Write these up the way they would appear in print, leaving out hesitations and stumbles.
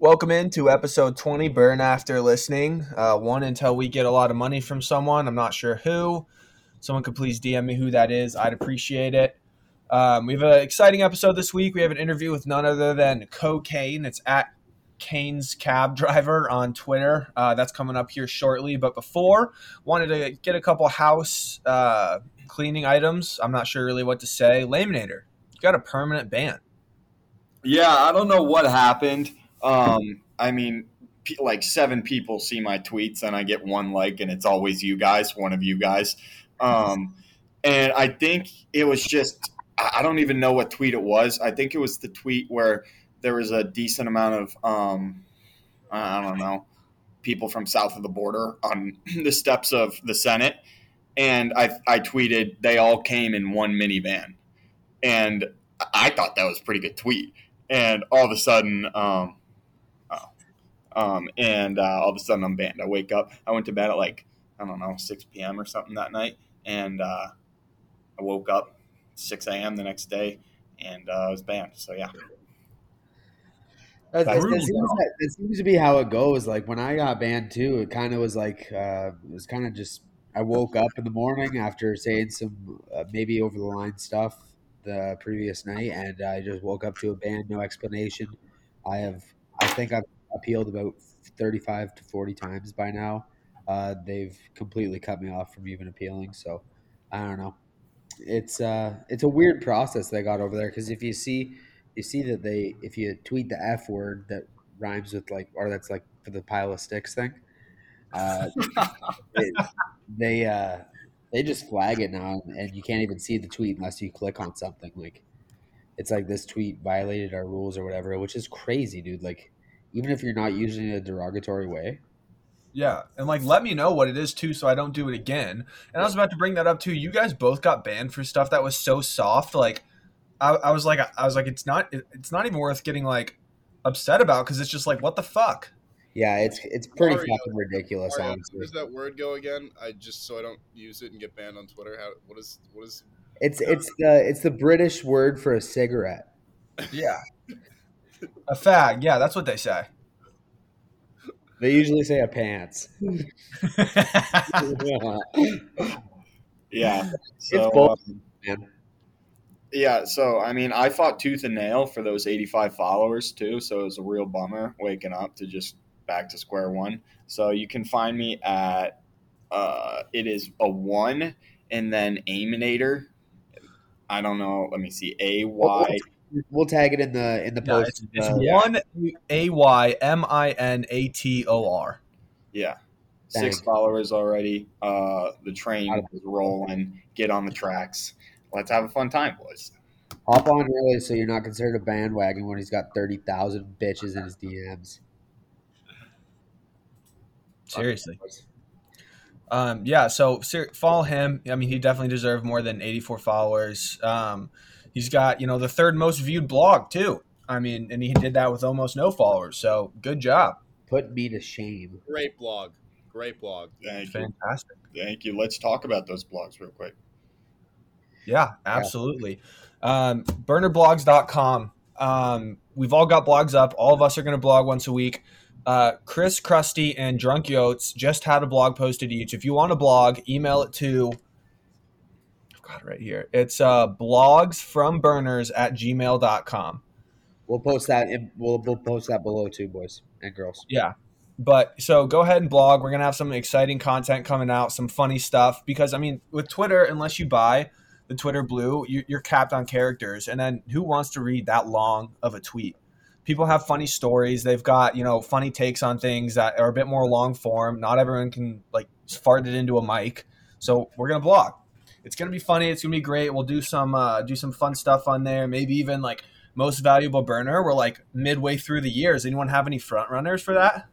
Welcome into episode 20, Burn After Listening. One, until we get a lot of money from someone. I'm not sure who. Someone could please DM me who that is. I'd appreciate it. We have an exciting episode this week. We have an interview with none other than CoKane. It's at Kanescabdriv3r on Twitter. That's coming up here shortly. But before, wanted to get a couple house cleaning items. I'm not sure really what to say. Layminator, you got a permanent ban. Yeah, I don't know what happened. I mean, like seven people see my tweets and I get one like, and it's always you guys, one of you guys. And I think it was just, I don't even know what tweet it was. I think it was the tweet where there was a decent amount of, I don't know, people from south of the border on the steps of the Senate. And I tweeted, they all came in one minivan. And I thought that was a pretty good tweet. And all of a sudden, I'm banned. I wake up. I went to bed at 6 p.m. or something that night, and I woke up 6 a.m. the next day, and I was banned. So yeah, that seems to be how it goes. Like when I got banned too, it kind of was like it was kind of just I woke up in the morning after saying some maybe over the line stuff the previous night, and I just woke up to a ban, no explanation. I think I've appealed about 35 to 40 times by now. They've completely cut me off from even appealing. So I don't know. It's a weird process they got over there. Cause if you see that if you tweet the F word that rhymes with or that's like for the pile of sticks thing, they just flag it now, and you can't even see the tweet unless you click on something. Like it's like this tweet violated our rules or whatever, which is crazy, dude. Like, even if you're not using it in a derogatory way. Yeah, and let me know what it is too so I don't do it again. And I was about to bring that up too. You guys both got banned for stuff that was so soft. I was like it's not even worth getting upset about because it's just what the fuck. Yeah, it's pretty Wario, fucking ridiculous. Wario, honestly, does that word go again? I just so I don't use it and get banned on Twitter. What is? It's the British word for a cigarette. Yeah. A fag, yeah, that's what they say. They usually say a pants. Yeah. So, it's both. Yeah, so, I fought tooth and nail for those 85 followers, too, so it was a real bummer waking up to just back to square one. So you can find me at, it is a one, and then Layminator. I don't know. Let me see. A-Y... We'll tag it in the post. It's one AYMINATOR. Yeah. Thanks. 6 followers already. The train is rolling. Get on the tracks. Let's have a fun time, boys. Hop on early so you're not considered a bandwagon when he's got 30,000 bitches in his DMs. Seriously. Yeah, so follow him. He definitely deserved more than 84 followers. He's got, the third most viewed blog too. And he did that with almost no followers. So good job. Put me to shame. Great blog. Fantastic. Thank you. Let's talk about those blogs real quick. Yeah, absolutely. Yeah. Burnerblogs.com. We've all got blogs up. All of us are going to blog once a week. Chris Krusty and Drunk Yotes just had a blog posted each. If you want a blog, email it to right here. It's blogsfromburners@gmail.com. We'll post that. We'll post that below too, boys and girls. Yeah. But so go ahead and blog. We're going to have some exciting content coming out, some funny stuff because, with Twitter, unless you buy the Twitter Blue, you're capped on characters. And then who wants to read that long of a tweet? People have funny stories. They've got, funny takes on things that are a bit more long form. Not everyone can fart it into a mic. So we're going to blog. It's going to be funny. It's going to be great. We'll do some fun stuff on there. Maybe even most valuable burner. We're midway through the year. Does anyone have any front runners for that?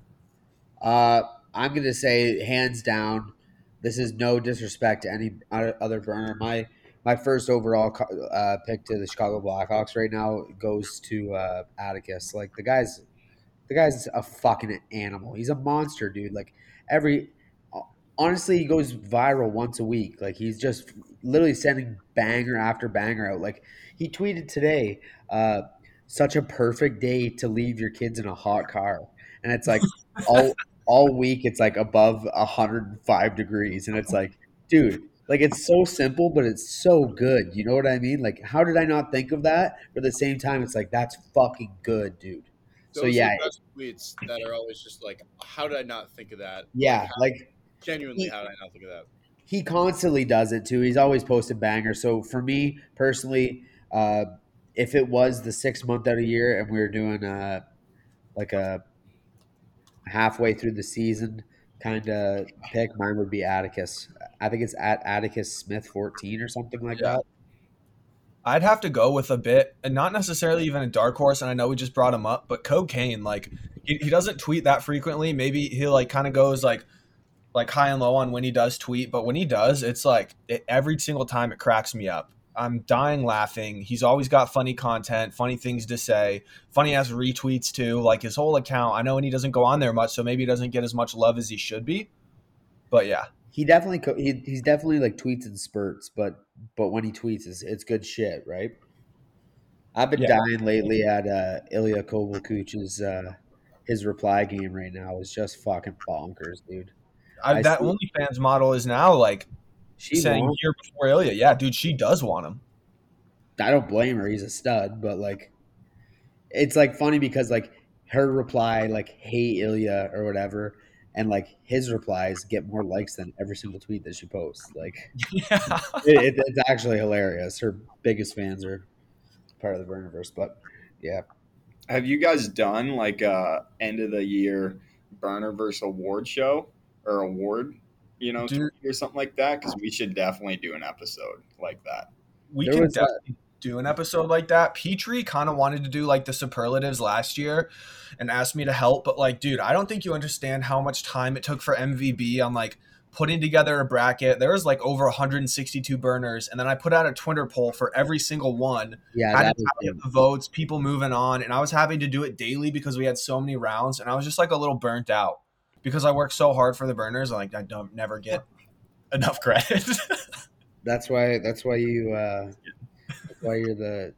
I'm going to say hands down. This is no disrespect to any other burner. My first overall pick to the Chicago Blackhawks right now goes to Atticus. The guy's a fucking animal. He's a monster, dude. Honestly, he goes viral once a week. He's just literally sending banger after banger out. He tweeted today, such a perfect day to leave your kids in a hot car. And it's like all week it's like above 105 degrees. And it's like, dude, like it's so simple, but it's so good. You know what I mean? Like, how did I not think of that? But at the same time, it's like, that's fucking good, dude. So yeah, tweets that are always just like, how did I not think of that? Yeah, like genuinely, how did I not think of that? He constantly does it too. He's always posted bangers. So for me personally, if it was the 6 month out of year and we were doing like a halfway through the season kind of pick, mine would be Atticus. I think it's at Atticus Smith 14 or something like that. I'd have to go with a bit, and not necessarily even a dark horse, and I know we just brought him up, but CoKane, like, he doesn't tweet that frequently. Maybe he, like, kind of goes, like high and low on when he does tweet, but when he does, it's like every single time it cracks me up. I'm dying laughing. He's always got funny content, funny things to say, funny-ass retweets, too. Like, his whole account, I know, and he doesn't go on there much, so maybe he doesn't get as much love as he should be, but yeah. He definitely he's definitely like tweets in spurts, but when he tweets, it's good shit, right? I've been dying lately at Ilya Kovalcuch's his reply game right now is just fucking bonkers, dude. That OnlyFans model is now like she's saying here before Ilya. Yeah, dude, she does want him. I don't blame her. He's a stud, but like it's like funny because like her reply like "Hey Ilya" or whatever. And like his replies get more likes than every single tweet that she posts. Like, it's actually hilarious. Her biggest fans are part of the Burniverse, but yeah. Have you guys done like a end of the year Burniverse award show or award, you know, or something like that? Because we should definitely do an episode like that. We can definitely do an episode like that. Petrie kind of wanted to do like the superlatives last year and asked me to help, but like, dude, I don't think you understand how much time it took for MVB on like putting together a bracket. There was like over 162 burners, and then I put out a Twitter poll for every single one. Yeah, I had to tally the votes, people moving on, and I was having to do it daily because we had so many rounds, and I was just like a little burnt out because I worked so hard for the burners. I'm like, I don't never get enough credit. That's why you. Why you're the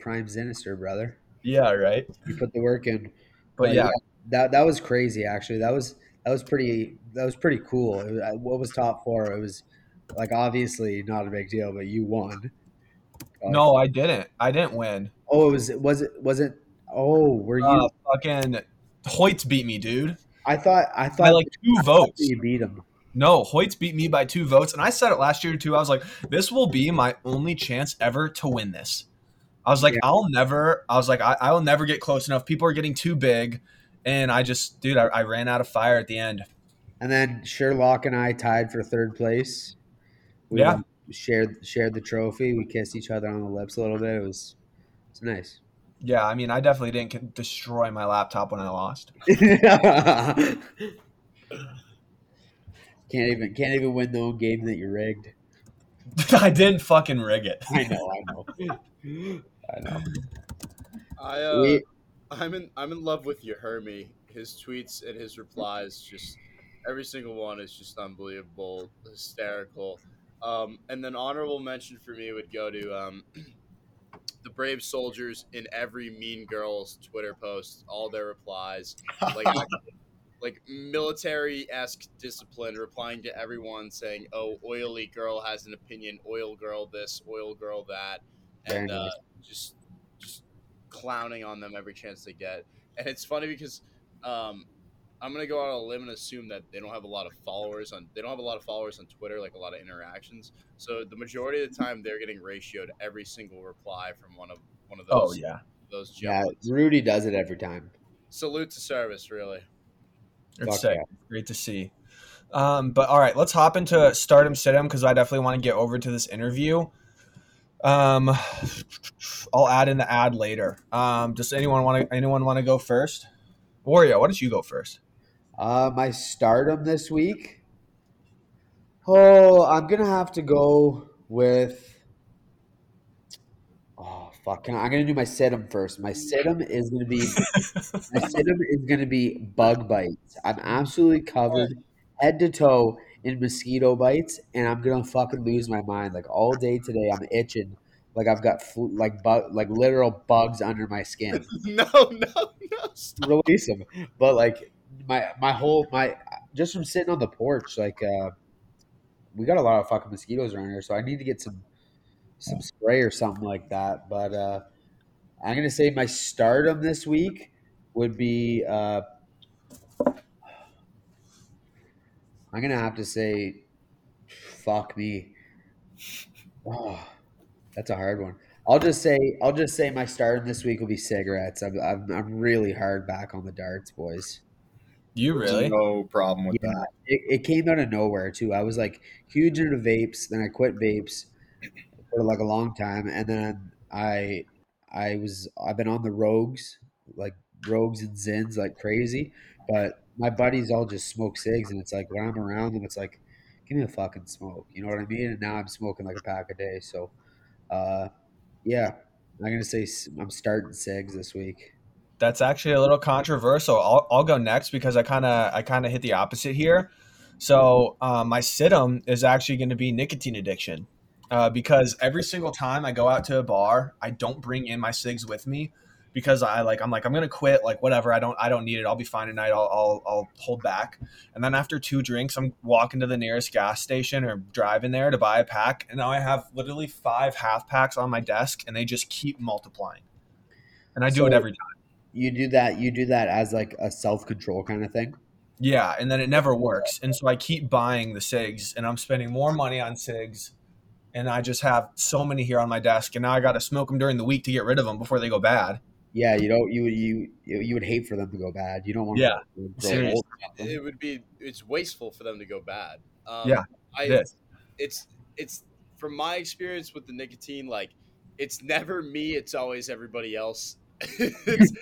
prime sinister, brother. Yeah, right. You put the work in. But yeah, that was crazy actually. That was pretty cool. What was top four? It was like obviously not a big deal, but you won. No, I didn't win. Oh, was it oh, were you fucking Hoyts beat me, dude. I thought by like 2 votes. You beat him. No, Hoyts beat me by 2 votes, and I said it last year too. I was like, this will be my only chance ever to win this. I was like, I'll never get close enough. People are getting too big, and I ran out of fire at the end. And then Sherlock and I tied for third place. We shared the trophy. We kissed each other on the lips a little bit. It's nice. Yeah, I mean, I definitely didn't destroy my laptop when I lost. Can't even win the own game that you rigged. I didn't fucking rig it. I know. I'm in love with your Hermie. His tweets and his replies, just every single one is just unbelievable, hysterical. And then honorable mention for me would go to the brave soldiers in every Mean Girls Twitter post, all their replies. Like. Like military-esque discipline, replying to everyone saying, oh, oily girl has an opinion, oil girl this, oil girl that, and just clowning on them every chance they get. And it's funny because I'm going to go out on a limb and assume that they don't have a lot of followers on Twitter, like a lot of interactions. So the majority of the time they're getting ratioed every single reply from one of those. Oh, yeah. Those jobs. Yeah, Rudy does it every time. Salute to service, really. It's sick. Great to see. But all right, let's hop into Start 'em Sit 'em because I definitely want to get over to this interview. I'll add in the ad later. Does anyone want to go first? Wario, why don't you go first? My stardom this week. Oh, I'm gonna have to go with. I'm gonna do my sit-em first. My sit-em is gonna be bug bites. I'm absolutely covered head to toe in mosquito bites, and I'm gonna fucking lose my mind. Like all day today, I'm itching Like I've got like literal bugs under my skin. No, stop. Release them. But like my just from sitting on the porch, like we got a lot of fucking mosquitoes around here, so I need to get some spray or something like that. But I'm gonna say my stardom this week would be I'm gonna have to say, fuck me. Oh, that's a hard one. I'll just say my stardom this week will be cigarettes. I'm really hard back on the darts, boys. You really? No problem with that. It came out of nowhere too. I was like huge into vapes, then I quit vapes for like a long time, and then I've been on the rogues and zins like crazy, but my buddies all just smoke cigs, and it's like when I'm around them, it's like, give me a fucking smoke, you know what I mean? And now I'm smoking like a pack a day, so I'm gonna say I'm starting cigs this week. That's actually a little controversial. I'll go next because I kind of hit the opposite here. So my sit-em is actually going to be nicotine addiction, because every single time I go out to a bar, I don't bring in my cigs with me because I'm going to quit, like whatever. I don't need it. I'll be fine tonight. I'll hold back. And then after 2 drinks, I'm walking to the nearest gas station or driving there to buy a pack. And now I have literally 5 half packs on my desk, and they just keep multiplying. And I do it every time. You do that as like a self-control kind of thing. Yeah, and then it never works. And so I keep buying the cigs, and I'm spending more money on cigs, and I just have so many here on my desk, and now I got to smoke them during the week to get rid of them before they go bad. Yeah, you would hate for them to go bad. You don't want to seriously. It's wasteful for them to go bad. It's from my experience with the nicotine, like it's never me, it's always everybody else. It's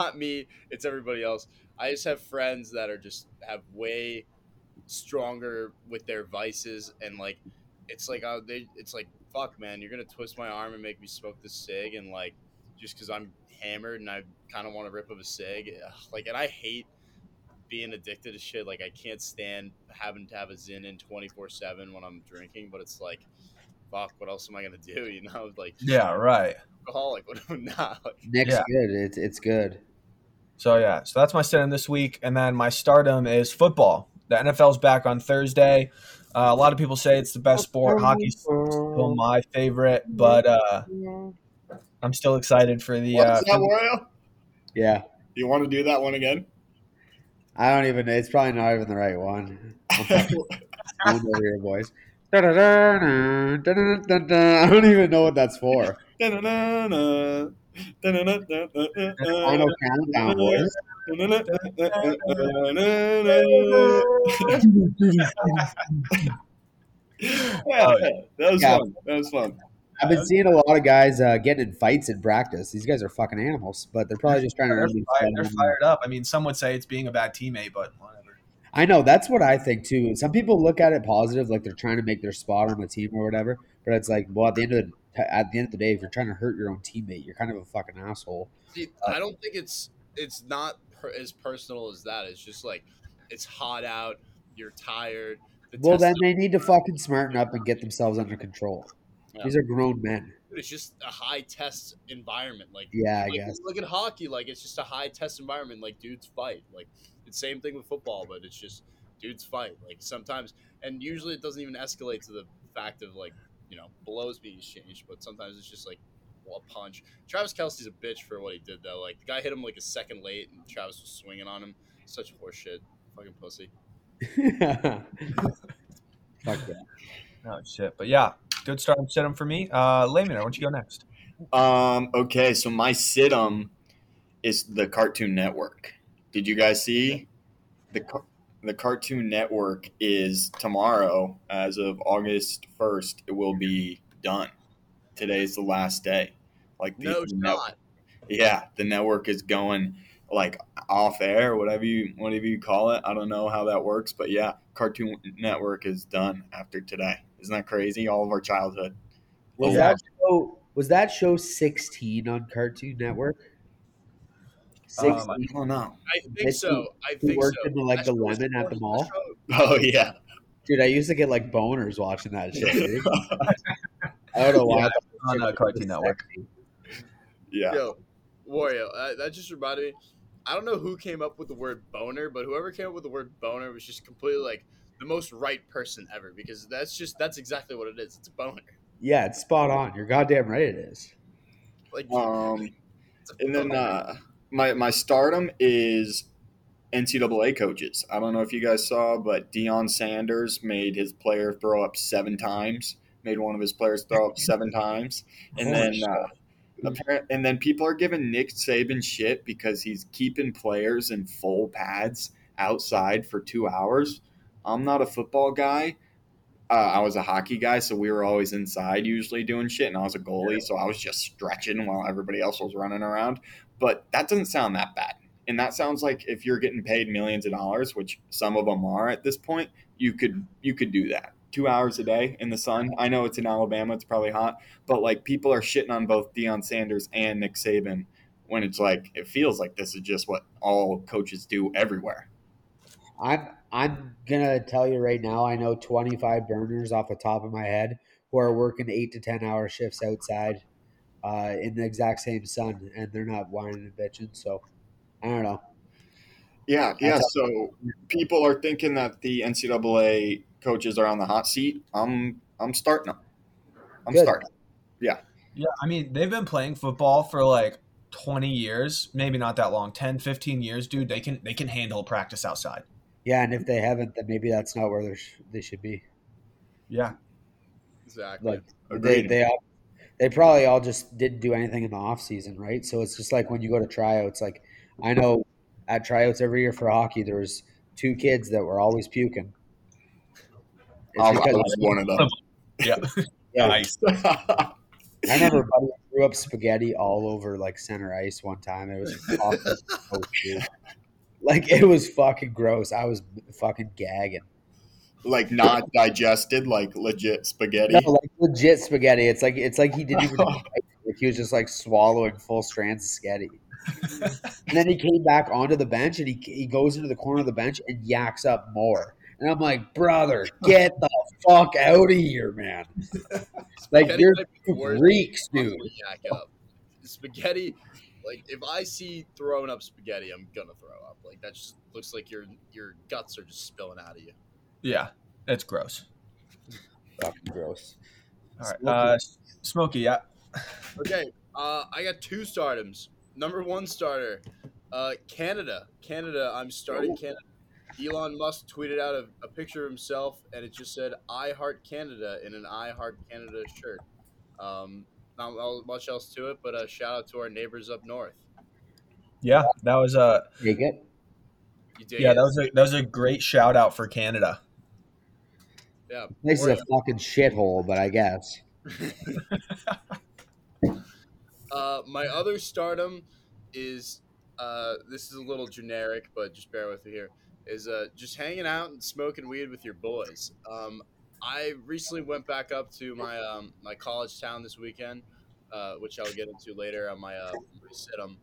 not me, it's everybody else. I just have friends that are just have way stronger with their vices, and like it's like it's like, fuck man, you're gonna twist my arm and make me smoke this cig, and like just because I'm hammered and I kind of want to rip up a cig, like, and I hate being addicted to shit. Like I can't stand having to have a zin in 24/7 when I'm drinking, but it's like, fuck, what else am I gonna do? You know, like yeah, right. Alcoholic, what am I not? Nick's good. It's good. So yeah, so that's my sit-em this week, and then my stardom is football. The NFL's back on Thursday. A lot of people say it's the best sport. Hockey's still my favorite, but I'm still excited for the. What is that, Wario? Yeah. Do you want to do that one again? I don't even. It's probably not even the right one. I'm over here, boys. I don't even know what that's for. I know countdown, boys. That was fun. I've been seeing a lot of guys getting in fights in practice. These guys are fucking animals, but they're probably just trying to. They're fired up. I mean, some would say it's being a bad teammate, but whatever. I know. That's what I think, too. Some people look at it positive, like they're trying to make their spot on the team or whatever, but it's like, well, at the end of the day, if you're trying to hurt your own teammate, you're kind of a fucking asshole. See, I don't think it's not as personal as that. It's just like it's hot out, you're tired. Then they need to fucking smarten up and get themselves under control. Yeah. These are grown men. It's just a high test environment. Like I guess. Look at hockey. Like it's just a high test environment. Like dudes fight. Like it's the same thing with football, but it's just dudes fight. Like sometimes, and usually it doesn't even escalate to the fact of like, you know, blows being exchanged, but sometimes it's just like a punch. Travis Kelsey's a bitch for what he did, though. Like the guy hit him like a second late, and Travis was swinging on him. Such horseshit, fucking pussy. Fuck yeah. Oh shit, but yeah, good start and sit-em for me. Layminator, why don't you go next? Okay, so my sit-em is the Cartoon Network. Did you guys see The Cartoon Network is tomorrow, as of August 1st, it will be done. Today's the last day. Like no, it's not. Yeah, the network is going like off air, whatever you call it. I don't know how that works, but yeah, Cartoon Network is done after today. Isn't that crazy? All of our childhood. Was that show 16 on Cartoon Network? 16. I don't know. I think so. Into, like, the lemon at the mall. Oh yeah, dude, I used to get like boners watching that shit. Dude. I don't know why. on Cartoon Network. Yeah. Yo, Wario, that just reminded me. I don't know who came up with the word boner, but whoever came up with the word boner was just completely like the most right person ever, because that's exactly what it is. It's a boner. Yeah, it's spot on. You're goddamn right it is. Like, and then my stardom is NCAA coaches. I don't know if you guys saw, but Deion Sanders made his player throw up 7 times. Made one of his players throw up 7 times, and then people are giving Nick Saban shit because he's keeping players in full pads outside for 2 hours. I'm not a football guy. I was a hockey guy, so we were always inside usually doing shit, and I was a goalie, so I was just stretching while everybody else was running around. But that doesn't sound that bad. And that sounds like if you're getting paid millions of dollars, which some of them are at this point, you could do that. 2 hours a day in the sun. I know it's in Alabama. It's probably hot. But, like, people are shitting on both Deion Sanders and Nick Saban when it's like it feels like this is just what all coaches do everywhere. I'm going to tell you right now, I know 25 burners off the top of my head who are working 8 to 10 hour shifts outside in the exact same sun, and they're not whining and bitching. So, I don't know. Yeah. So, people are thinking that the NCAA coaches are on the hot seat. I'm starting them. Starting. Yeah. Yeah, I mean, they've been playing football for like 20 years, maybe not that long, 10, 15 years, dude. They can handle practice outside. Yeah, and if they haven't, then maybe that's not where they should be. Yeah, exactly. Like, they probably all just didn't do anything in the off season, right? So it's just like when you go to tryouts. Like, I know at tryouts every year for hockey, there was 2 kids that were always puking. I was one of them. Yeah. Nice. I remember Buddy threw up spaghetti all over like center ice one time. It was awful. Like, it was fucking gross. I was fucking gagging. Like, not digested, like legit spaghetti. No, like legit spaghetti. It's like he didn't even. Like, he was just like swallowing full strands of spaghetti. And then he came back onto the bench and he goes into the corner of the bench and yaks up more. And I'm like, brother, get the fuck out of here, man. Like, you're Greeks, dude. Spaghetti, like, if I see throwing up spaghetti, I'm going to throw up. Like, that just looks like your guts are just spilling out of you. Yeah, that's gross. Fucking gross. All right, Smokey, yeah. Okay, I got 2 stardoms. Number 1 starter, Canada, I'm starting Canada. Elon Musk tweeted out a picture of himself, and it just said "I Heart Canada" in an "I Heart Canada" shirt. Not much else to it, but a shout out to our neighbors up north. Yeah, that was a. Dig it. That was a great shout out for Canada. Yeah, this is a fucking shithole, but I guess. My other stardom is this is a little generic, but just bear with me here. Is just hanging out and smoking weed with your boys. I recently went back up to my my college town this weekend, which I'll get into later on my sit 'em.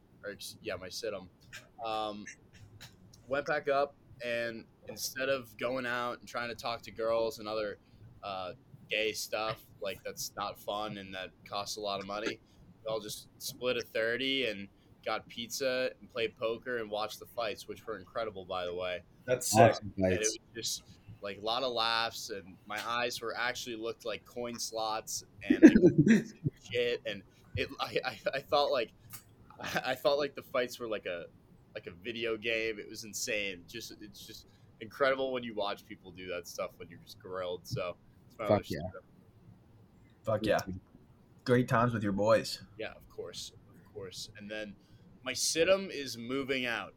Went back up, and instead of going out and trying to talk to girls and other gay stuff, like that's not fun and that costs a lot of money, we all just split a 30 and got pizza and played poker and watched the fights, which were incredible, by the way. That's sick. Awesome. And it was just like a lot of laughs, and my eyes were actually looked like coin slots and shit. And I felt like the fights were like a video game. It was insane. It's just incredible when you watch people do that stuff when you're just grilled. So it's my fuck yeah. Stuff. Fuck yeah. Great times with your boys. Yeah, of course. And then my sit-em is moving out.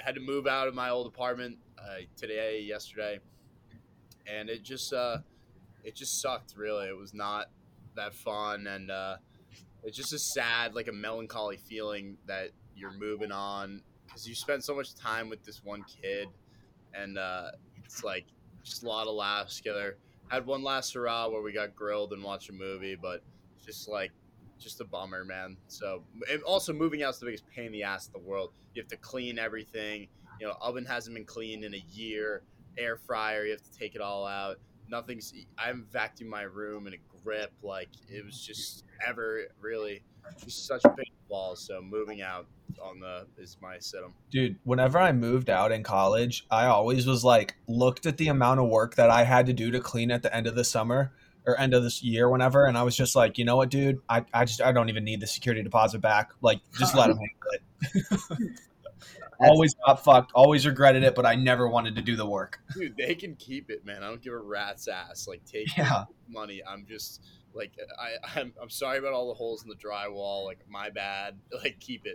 I had to move out of my old apartment yesterday, and it just sucked, really. It was not that fun, and it's just a sad, like a melancholy feeling that you're moving on because you spend so much time with this one kid, and it's like just a lot of laughs together. Had one last hurrah where we got grilled and watched a movie, but just like. Just a bummer, man. So, and also moving out's the biggest pain in the ass in the world. You have to clean everything. You know, oven hasn't been cleaned in a year. Air fryer, you have to take it all out. I haven't vacuumed my room in a grip. Like, it was just ever really just such big balls. So moving out on the is my sit 'em. Dude, whenever I moved out in college, I always was like, looked at the amount of work that I had to do to clean at the end of the summer or end of this year, whenever. And I was just like, you know what, dude, I don't even need the security deposit back. Like, just let him handle it. Always got fucked, always regretted it, but I never wanted to do the work. Dude, they can keep it, man. I don't give a rat's ass. Like, take money. I'm just like, I'm sorry about all the holes in the drywall. Like, my bad. Like, keep it.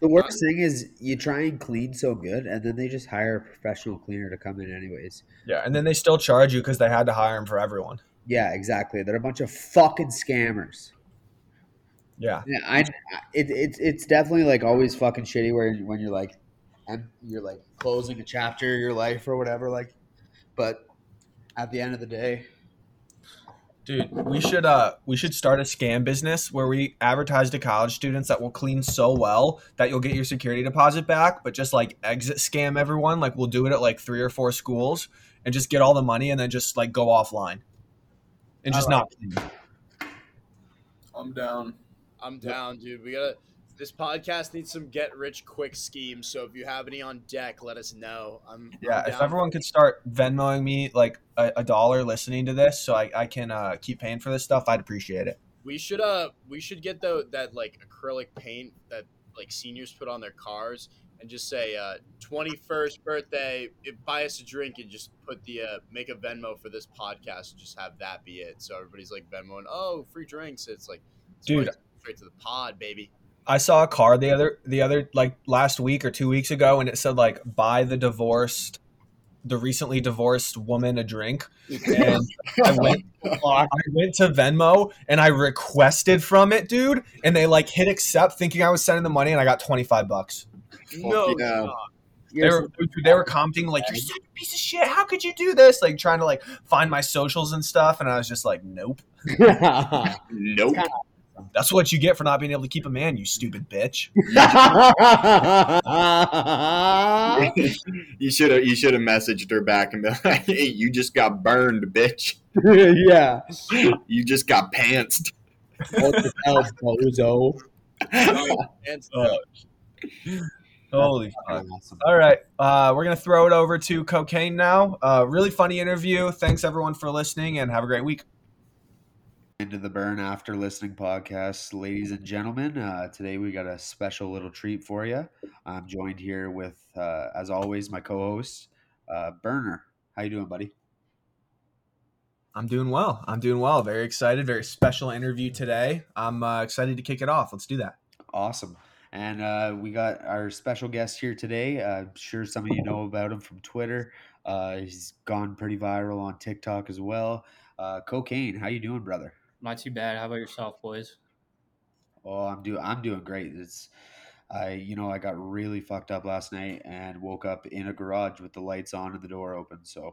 The worst thing is you try and clean so good, and then they just hire a professional cleaner to come in anyways. Yeah, and then they still charge you because they had to hire him for everyone. Yeah, exactly. They're a bunch of fucking scammers. Yeah, yeah. It's definitely like always fucking shitty where when you're like closing a chapter of your life or whatever, like. But at the end of the day, dude, we should start a scam business where we advertise to college students that will clean so well that you'll get your security deposit back, but just like exit scam everyone. Like, we'll do it at like 3 or 4 schools and just get all the money and then just like go offline and just not clean. I'm down, dude. This podcast needs some get rich quick schemes. So if you have any on deck, let us know. I'm down. If everyone could start Venmoing me like $1 listening to this, so I can keep paying for this stuff, I'd appreciate it. We should get that like acrylic paint that like seniors put on their cars and just say 21st birthday, buy us a drink, and just put the make a Venmo for this podcast and just have that be it. So everybody's like Venmoing, oh, free drinks. It's like, dude, straight to the pod, baby. I saw a car the other like last week or 2 weeks ago, and it said like, buy the recently divorced woman a drink. And I went to Venmo and I requested from it, dude, and they like hit accept thinking I was sending the money, and I got $25. No, yeah. They were commenting like, you're such a piece of shit, how could you do this? Like, trying to like find my socials and stuff, and I was just like, nope. Nope. That's what you get for not being able to keep a man, you stupid bitch. You should have messaged her back and been like, hey, you just got burned, bitch. Yeah. You just got pantsed. What the hell, bozo? Holy fuck. Awesome. All right. We're going to throw it over to CoKane now. Really funny interview. Thanks, everyone, for listening, and have a great week. Into the Burn After Listening podcast, ladies and gentlemen. Today we got a special little treat for you. I'm joined here with, as always, my co-host, Burner. How you doing, buddy? I'm doing well. Very excited. Very special interview today. I'm excited to kick it off. Let's do that. Awesome. And we got our special guest here today. I'm sure some of you know about him from Twitter. He's gone pretty viral on TikTok as well. CoKane, how you doing, brother? Not too bad. How about yourself, boys? Oh, I'm doing great. I got really fucked up last night and woke up in a garage with the lights on and the door open. So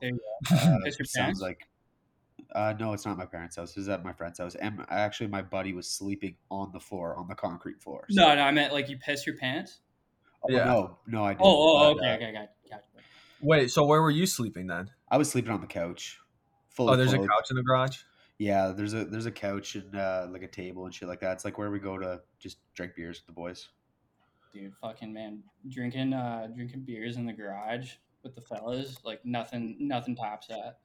sounds like. No, it's not my parents' house. It was at my friend's house. And actually, my buddy was sleeping on the floor, on the concrete floor. So. No, I meant like you pissed your pants. Oh, yeah. No, I didn't. Oh, but, okay, gotcha. Wait, so where were you sleeping then? I was sleeping on the couch. Oh, there's a couch in the garage. Yeah, there's a couch and like a table and shit like that. It's like where we go to just drink beers with the boys. Dude, fucking man, drinking beers in the garage with the fellas, like nothing tops that.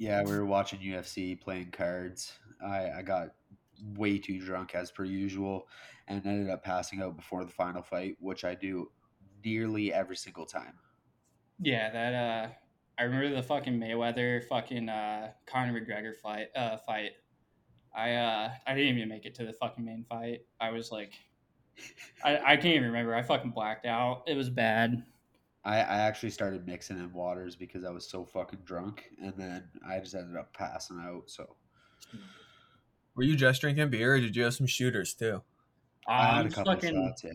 Yeah, we were watching UFC, playing cards. I got way too drunk as per usual, and ended up passing out before the final fight, which I do nearly every single time. Yeah, that. I remember the fucking Mayweather fucking Conor McGregor fight. I didn't even make it to the fucking main fight. I was like, I can't even remember. I fucking blacked out. It was bad. I actually started mixing in waters because I was so fucking drunk, and then I just ended up passing out. So, were you just drinking beer, or did you have some shooters too? I had a couple of shots. Yeah.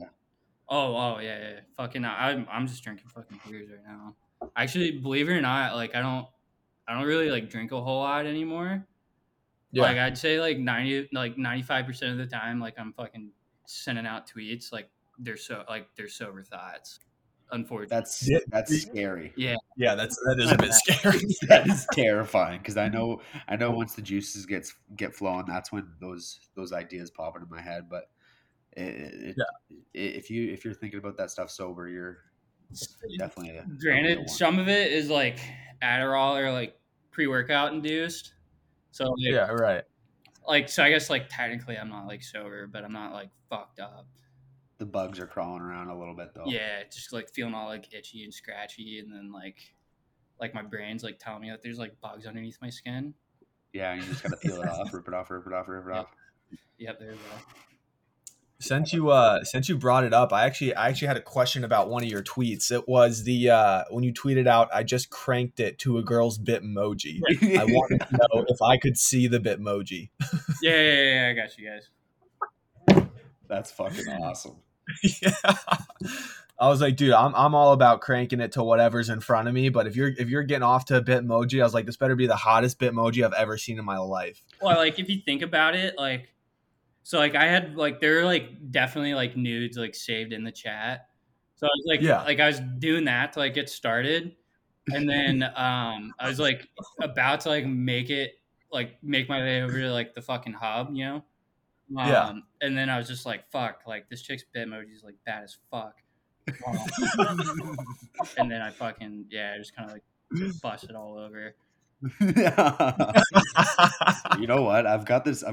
Oh yeah. Fucking, I'm just drinking fucking beers right now. Actually, believe it or not, like I don't really like drink a whole lot anymore. Yeah. Like I'd say like 95% of the time, like I'm fucking sending out tweets like they're sober thoughts. unfortunately. That's scary. Yeah, that is a bit scary. That is terrifying, because I know once the juices get flowing, that's when those ideas pop into my head. But if you're thinking about that stuff sober, you're definitely. Granted, some of it is like Adderall or like pre-workout induced. So yeah, right. Like, so I guess like technically I'm not like sober, but I'm not like fucked up. The bugs are crawling around a little bit though. Yeah, just like feeling all like itchy and scratchy, and then like my brain's like telling me that there's like bugs underneath my skin. Yeah, and you just gotta peel it off, rip it off. Yep, there we go. Since you brought it up, I actually had a question about one of your tweets. It was the when you tweeted out, "I just cranked it" to a girl's Bitmoji. Right. I wanted to know if I could see the Bitmoji. Yeah, I got you guys. That's fucking awesome. Yeah. I was like, dude, I'm all about cranking it to whatever's in front of me. But if you're getting off to a Bitmoji, I was like, this better be the hottest Bitmoji I've ever seen in my life. Well, like if you think about it, like so like I had like there were like definitely like nudes like saved in the chat. So I was like, I was doing that to like get started, and then I was like about to like make my way over to like the fucking hub, you know. And then I was just like, fuck, like this chick's Bitmoji is like bad as fuck. And then I fucking, I just kind of like bust it all over. You know what? I've got this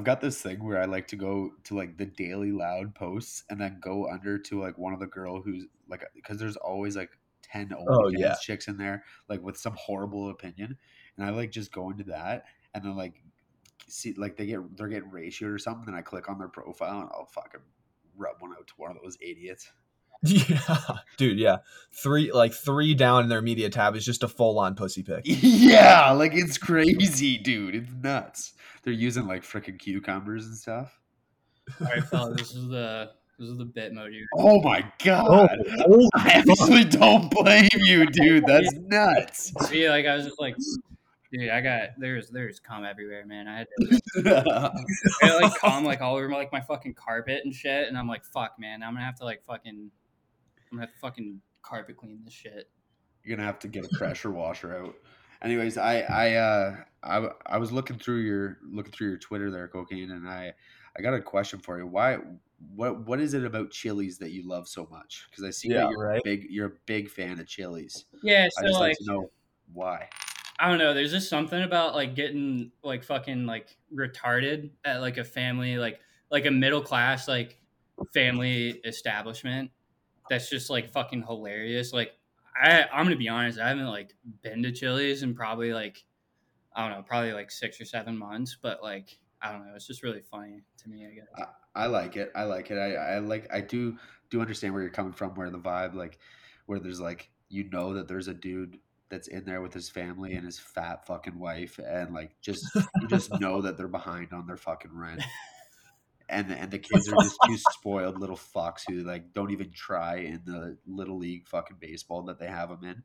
thing where I like to go to like the Daily Loud posts and then go under to like one of the girl who's like, because there's always like 10 old chicks in there, like with some horrible opinion. And I like just go into that and then like, see, like they're getting ratioed or something, and I click on their profile and I'll fucking rub one out to one of those idiots. Yeah, dude. Yeah, three down in their media tab is just a full-on pussy pic. Yeah, like it's crazy, dude. It's nuts. They're using like freaking cucumbers and stuff. All right, fellas, this is the Bitmoji. Oh my god! Oh, I actually don't blame you, dude. That's nuts. See, like I was just like. Dude, I got there's cum everywhere, man. I had to like cum like all over like my fucking carpet and shit, and I'm like, fuck, man, I'm gonna have to fucking carpet clean this shit. You're gonna have to get a pressure washer out. Anyways, I was looking through your Twitter there, CoKane, and I got a question for you. Why? What is it about Chili's that you love so much? Because I see that you're a big fan of Chili's. Yeah, so I just like to know why. I don't know. There's just something about like getting like fucking like retarded at like a family, like a middle class, like family establishment. That's just like fucking hilarious. Like I'm going to be honest. I haven't like been to Chili's in probably like, I don't know, probably like 6 or 7 months, but like, I don't know. It's just really funny to me, I guess. I like it. I do understand where you're coming from, where the vibe, like where there's like, you know, that there's a dude that's in there with his family and his fat fucking wife, and like you just know that they're behind on their fucking rent, and the kids are just two spoiled little fucks who like don't even try in the little league fucking baseball that they have them in,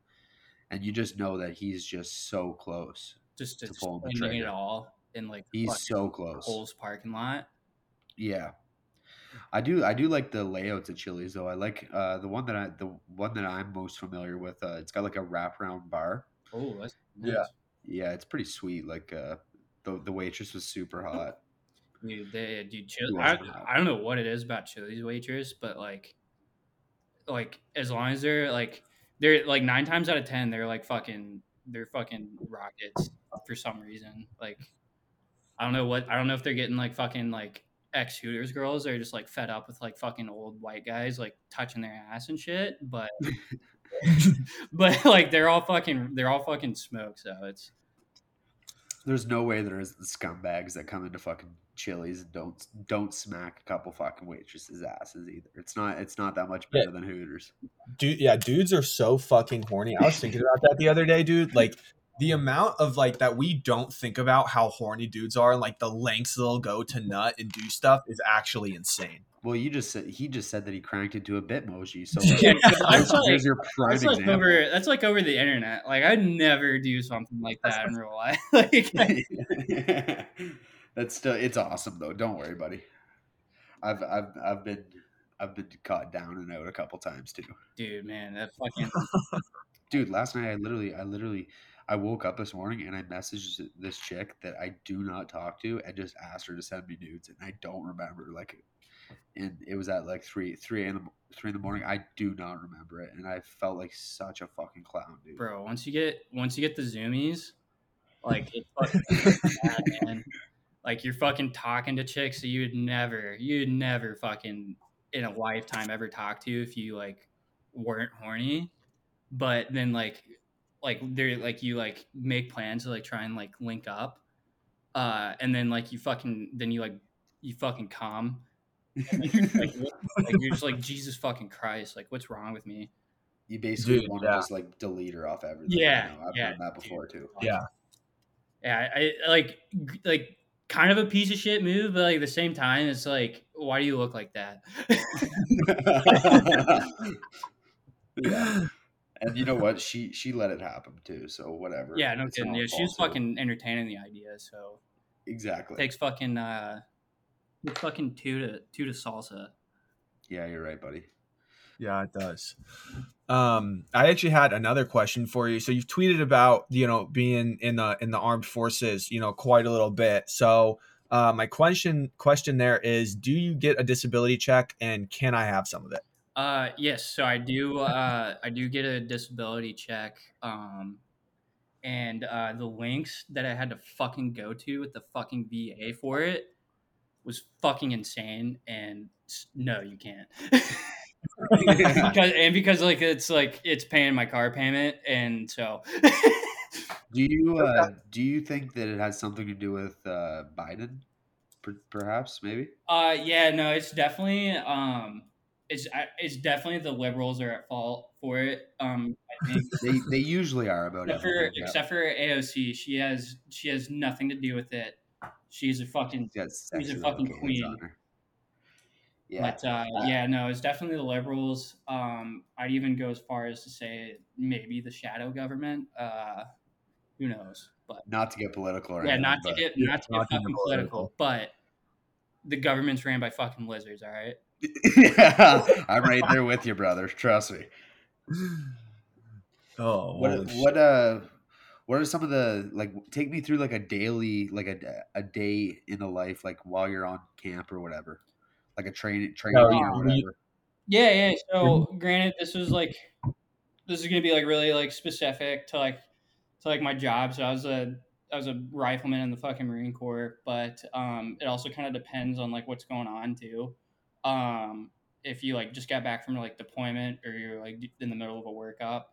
and you just know that he's just so close, just pulling the trigger. It all in like he's so close. Cole's parking lot. Yeah, I do like the layouts of Chili's though. I like the one that I'm most familiar with. It's got like a wraparound bar. Oh, that's nice. Yeah, it's pretty sweet. Like the waitress was super hot. Dude, I don't know what it is about Chili's waitress, but like as long as they're 9 times out of 10 they're fucking rockets for some reason. Like I don't know if they're getting like fucking like ex-Hooters girls are just like fed up with like fucking old white guys like touching their ass and shit, but but like they're all fucking smoked, so it's there's no way there isn't scumbags that come into fucking Chili's and don't smack a couple fucking waitresses' asses either. It's not that much better than Hooters. Dude, dudes are so fucking horny. I was thinking about that the other day, dude. Like the amount of like that we don't think about how horny dudes are and like the lengths they'll go to nut and do stuff is actually insane. Well, he just said that he cranked into a Bitmoji. So like, here's your prime example. That's like over the internet. Like I'd never do something like that in real life. That's still, it's awesome though. Don't worry, buddy. I've been I've been caught down and out a couple times too. Dude, man, that fucking dude. Last night, I woke up this morning and I messaged this chick that I do not talk to and just asked her to send me nudes, and I don't remember. Like, and it was at like three in the morning. I do not remember it, and I felt like such a fucking clown, dude. Bro, once you get the zoomies, like it's fucking bad, man. Like you're fucking talking to chicks that you'd never fucking in a lifetime ever talk to if you like weren't horny, but then like they're like you like make plans to like try and like link up, and then like you fucking come, and, like you're just like Jesus fucking Christ, like what's wrong with me? You basically want to just like delete her off everything. Yeah, you know? I've done that before too. Yeah, yeah, I like kind of a piece of shit move, but like at the same time, it's like why do you look like that? Yeah. And you know what? She let it happen too, so whatever. Yeah, no kidding. Yeah, she was fucking entertaining the idea, so exactly. It takes fucking two to salsa. Yeah, you're right, buddy. Yeah, it does. I actually had another question for you. So you've tweeted about, you know, being in the armed forces, you know, quite a little bit. So my question there is, do you get a disability check, and can I have some of it? Yes. So I do get a disability check. And the links that I had to fucking go to with the fucking VA for it was fucking insane. And no, you can't. because like, it's paying my car payment. And so do you think that it has something to do with, Biden perhaps maybe? Yeah, no, it's definitely, it's definitely the liberals are at fault for it. I think they usually are about it. Except for AOC, she has nothing to do with it. She's a fucking queen. Yeah, but yeah, no, it's definitely the liberals. I'd even go as far as to say maybe the shadow government. Who knows? But not to get political, or anything, not to get fucking political, but the government's ran by fucking lizards. All right. Yeah, I'm right there with you, brother. Trust me. Oh, what are some of the, like, take me through like a daily, like a day in the life, like while you're on camp or whatever, like a train or whatever. Yeah. So granted, this is gonna be like really like specific to my job. So I was a rifleman in the fucking Marine Corps, but it also kind of depends on like what's going on too. If you like just got back from like deployment or you're like in the middle of a workup,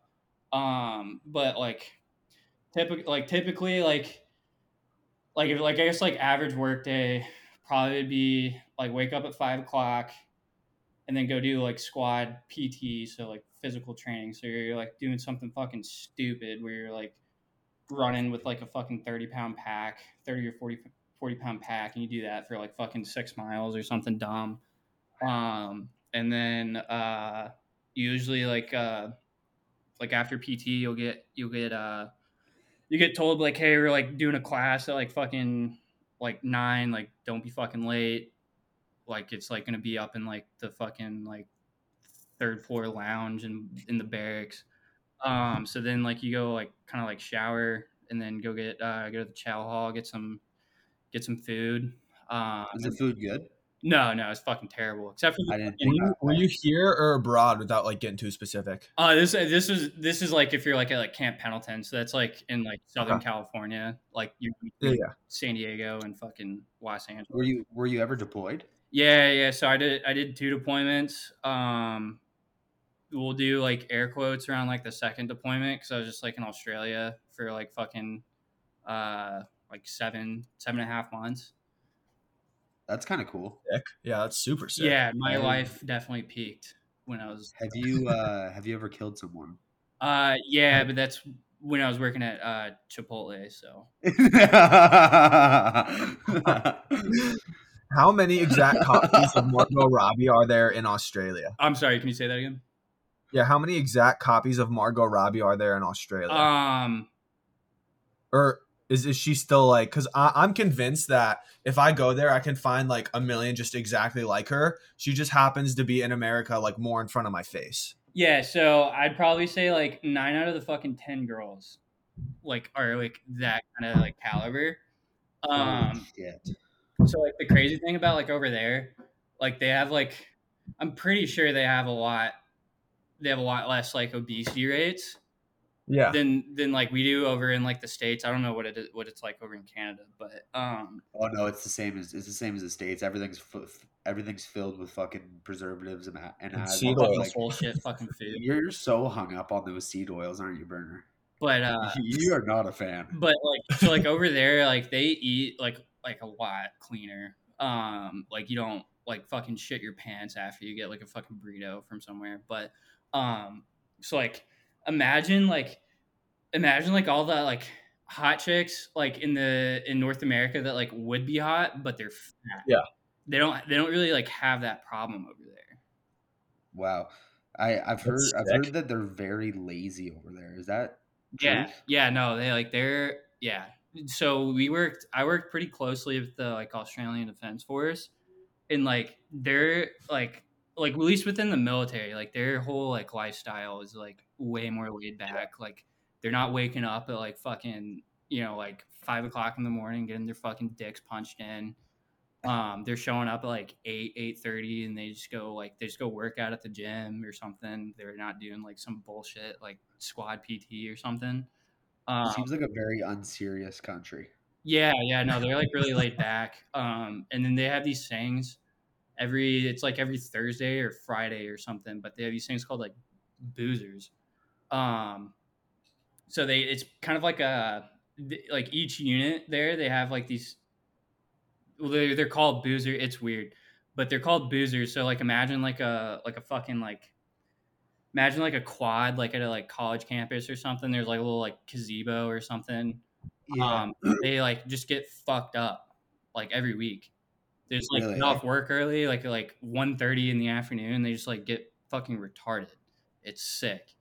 but like typically like if like I guess like average work day probably would be like wake up at 5:00 and then go do like squad PT, so like physical training. So you're like doing something fucking stupid where you're like running with like a fucking 30 or 40 pound pack, and you do that for like fucking 6 miles or something dumb. And then, usually like after PT, you get told like, hey, we're like doing a class at like fucking like 9, like don't be fucking late. Like it's like going to be up in like the fucking like 3rd floor lounge in the barracks. So then like you go like kind of like shower and then go to the chow hall, get some food. Is the food good? No, it's fucking terrible. Except for were you here or abroad? Without like getting too specific. This is like if you're like at like Camp Pendleton, so that's like in like Southern California, like you San Diego and fucking Los Angeles. Were you ever deployed? Yeah. So I did 2 deployments. We'll do like air quotes around like the 2nd deployment because I was just like in Australia for like fucking like 7.5 months. That's kind of cool. Sick. Yeah, that's super sick. Yeah, my life definitely peaked when I was. Have you ever killed someone? Yeah, but that's when I was working at Chipotle. So. How many exact copies of Margot Robbie are there in Australia? I'm sorry. Can you say that again? Yeah, how many exact copies of Margot Robbie are there in Australia? Is she still like, because I'm convinced that if I go there, I can find like a million just exactly like her. She just happens to be in America, like more in front of my face. Yeah. So I'd probably say like 9 out of the fucking 10 girls like are like that kind of like caliber. So like the crazy thing about like over there, like they have like, I'm pretty sure they have a lot less like obesity rates. Yeah. Than like we do over in like the States. I don't know what it is, what it's like over in Canada, but oh no, it's the same as the States. Everything's filled with fucking preservatives and seed oils. Like, bullshit fucking food. You're so hung up on those seed oils, aren't you, Burner? But you are not a fan. But like so like over there, like they eat like a lot cleaner. Like you don't like fucking shit your pants after you get like a fucking burrito from somewhere. But so like Imagine all the like hot chicks like in North America that like would be hot, but they're fat. Yeah. They don't really like have that problem over there. Wow. I've heard that they're very lazy over there. Is that true? Yeah. Yeah, no, they're yeah. So I worked pretty closely with the like Australian Defence Force, and like they're like at least within the military, like their whole like lifestyle is like way more laid back. Like they're not waking up at like fucking, you know, like 5 o'clock in the morning, getting their fucking dicks punched in. They're showing up at like 8:30, and they just go work out at the gym or something. They're not doing like some bullshit like squad PT or something. Seems like a very unserious country. Yeah, no, they're like really laid back. And then they have these things. It's like every Thursday or Friday or something, but they have these things called like boozers. So it's kind of like a, like each unit there, they have like these, well, they're called boozer. It's weird, but they're called boozers. So like, imagine like a quad, like at a like college campus or something. There's like a little like gazebo or something. Yeah. They like just get fucked up like every week. They just like really? Get off work early, like 1:30 in the afternoon. They just like get fucking retarded. It's sick.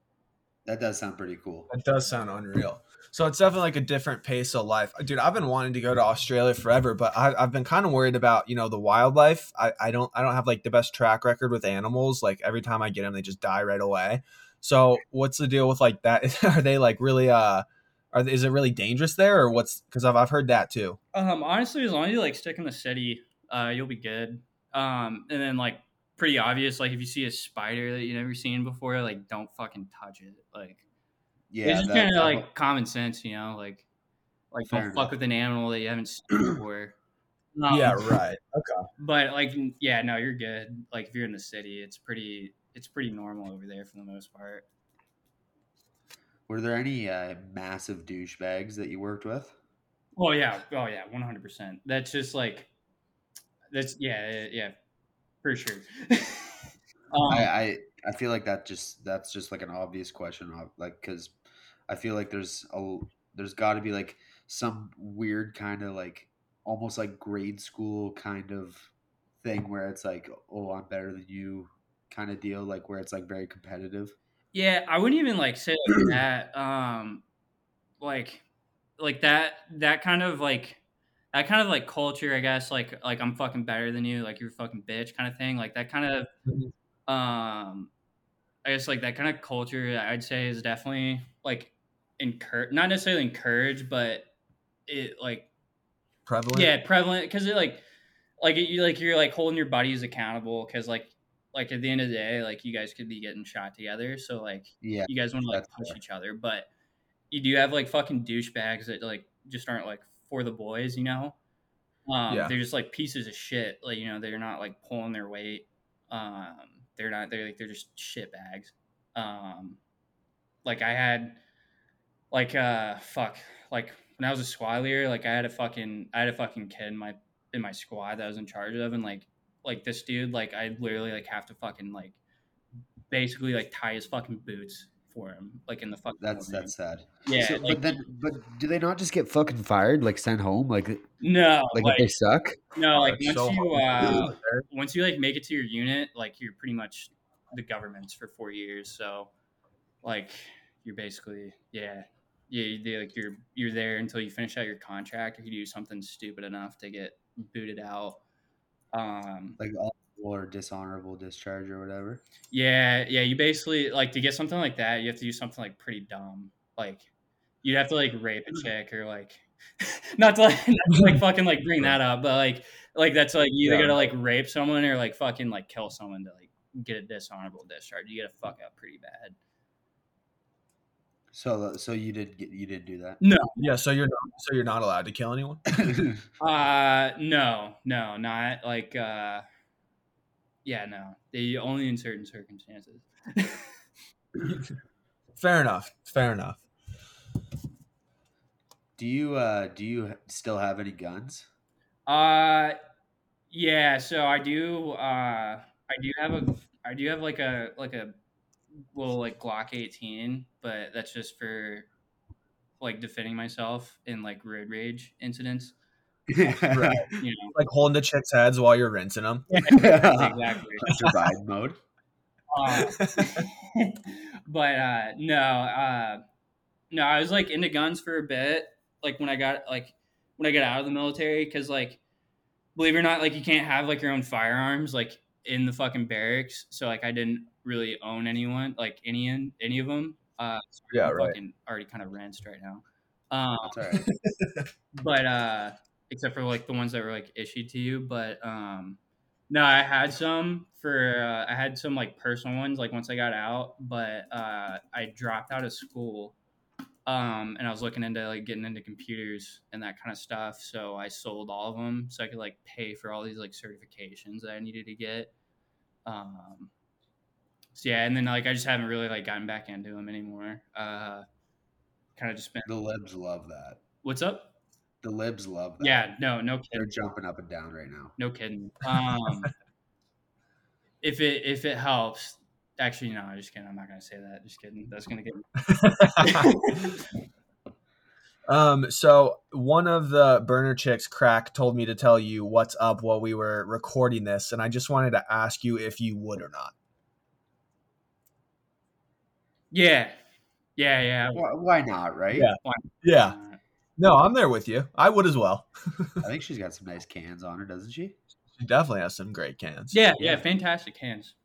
That does sound pretty cool. That does sound unreal. So it's definitely like a different pace of life, dude. I've been wanting to go to Australia forever, but I've been kind of worried about, you know, the wildlife. I don't have like the best track record with animals. Like every time I get them, they just die right away. So what's the deal with like that? Are they like really is it really dangerous there, or what's? Because I've heard that too. Honestly, as long as you like stick in the city, you'll be good. And then like pretty obvious, like if you see a spider that you've never seen before, like don't fucking touch it. Like, yeah, it's just kind of like common sense, you know, like don't fuck with an animal that you haven't seen before. Yeah, right. Okay. But like, yeah, no, you're good. Like if you're in the city, it's pretty normal over there for the most part. Were there any massive douchebags that you worked with? Oh yeah, 100%. That's just like. That's yeah, for sure. I feel like that's just like an obvious question, like because I feel like there's got to be like some weird kind of like almost like grade school kind of thing where it's like, oh, I'm better than you kind of deal, like where it's like very competitive. Yeah, I wouldn't even like say like that. Like that kind of like. That kind of like culture, I guess, like I'm fucking better than you, like you're a fucking bitch kind of thing. Like that kind of, I guess like that kind of culture I'd say is definitely like not necessarily encouraged, but it like prevalent. Yeah, prevalent because it like you're like holding your buddies accountable because like at the end of the day, like you guys could be getting shot together, so like yeah, you guys want to like push each other, but you do have like fucking douchebags that like just aren't like. For the boys, you know, yeah. They're just like pieces of shit. Like, you know, they're not like pulling their weight. They're just shit bags. Like I had like, like when I was a squad leader, like I had a fucking kid in my squad that I was in charge of. And like this dude, like I literally like have to fucking like basically like tie his fucking boots for him, like in the fucking that's sad. Yeah, so, like, but do they not just get fucking fired, like sent home? Like no, like if they suck. No, like once you like make it to your unit, like you're pretty much the government's for 4 years. So like you're basically yeah, Yeah, they, like you're there until you finish out your contract, or you do something stupid enough to get booted out. Like or dishonorable discharge or whatever. Yeah. You basically, like, to get something like that, you have to do something like pretty dumb. Like you'd have to like rape a chick or like not to fucking like bring that up, but like that's like you either gotta like rape someone or like fucking like kill someone to like get a dishonorable discharge. You gotta fuck up pretty bad. So you did do that? No. Yeah. So you're not allowed to kill anyone. No, not like. Yeah, no. They only in certain circumstances. Fair enough. Do you still have any guns? Yeah. So I do. I do have like a little like Glock 18, but that's just for like defending myself in like road rage incidents. Yeah. Right. You know. Like holding the chicks' heads while you're rinsing them. Yeah, exactly. Survive mode. But no, I was like into guns for a bit, like when I got out of the military, because like believe it or not, like you can't have like your own firearms like in the fucking barracks. So like I didn't really own anyone like any of them. So yeah, I'm right. Fucking already kind of rinsed right now. That's all right. But except for like the ones that were like issued to you, but no, I had some like personal ones like once I got out, but I dropped out of school, and I was looking into like getting into computers and that kind of stuff, so I sold all of them so I could like pay for all these like certifications that I needed to get. So yeah, and then like I just haven't really like gotten back into them anymore. Kind of just been. The libs love that. What's up? The libs love that. Yeah, no kidding. They're jumping up and down right now. No kidding. If it helps, actually, no, I'm just kidding. I'm not gonna say that. Just kidding. That's gonna get me. So one of the burner chicks, Crack, told me to tell you what's up while we were recording this, and I just wanted to ask you if you would or not. Yeah. Why not, right? Yeah. No, I'm there with you. I would as well. I think she's got some nice cans on her, doesn't she? She definitely has some great cans. Yeah, fantastic cans.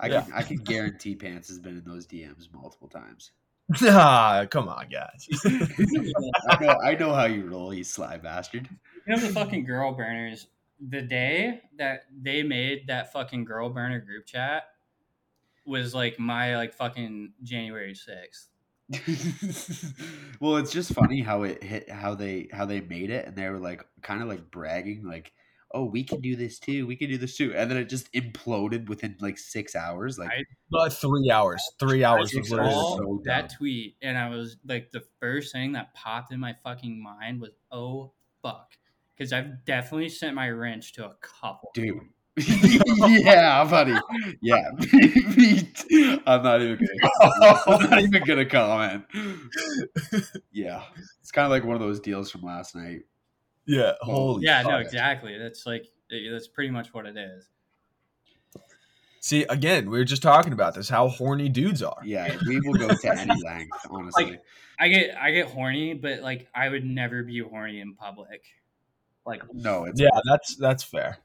I can guarantee Pants has been in those DMs multiple times. Ah, come on, guys. I know how you roll, you sly bastard. You know the fucking girl burners, the day that they made that fucking girl burner group chat was like my like fucking January 6th. Well, it's just funny how it hit, how they made it, and they were like kind of like bragging like, oh, we can do this too, and then it just imploded within like 6 hours. Like but 3 hours. 3 hours was so that tweet, and I was like, the first thing that popped in my fucking mind was, oh fuck, because I've definitely sent my wrench to a couple, dude. Yeah, buddy. Yeah. I'm not even gonna comment. Yeah. It's kind of like one of those deals from last night. Yeah. Holy yeah, fuck. No, exactly. That's pretty much what it is. See, again, we were just talking about this, how horny dudes are. Yeah, we will go to any length, honestly. Like, I get horny, but like I would never be horny in public. Like no, it's that's fair.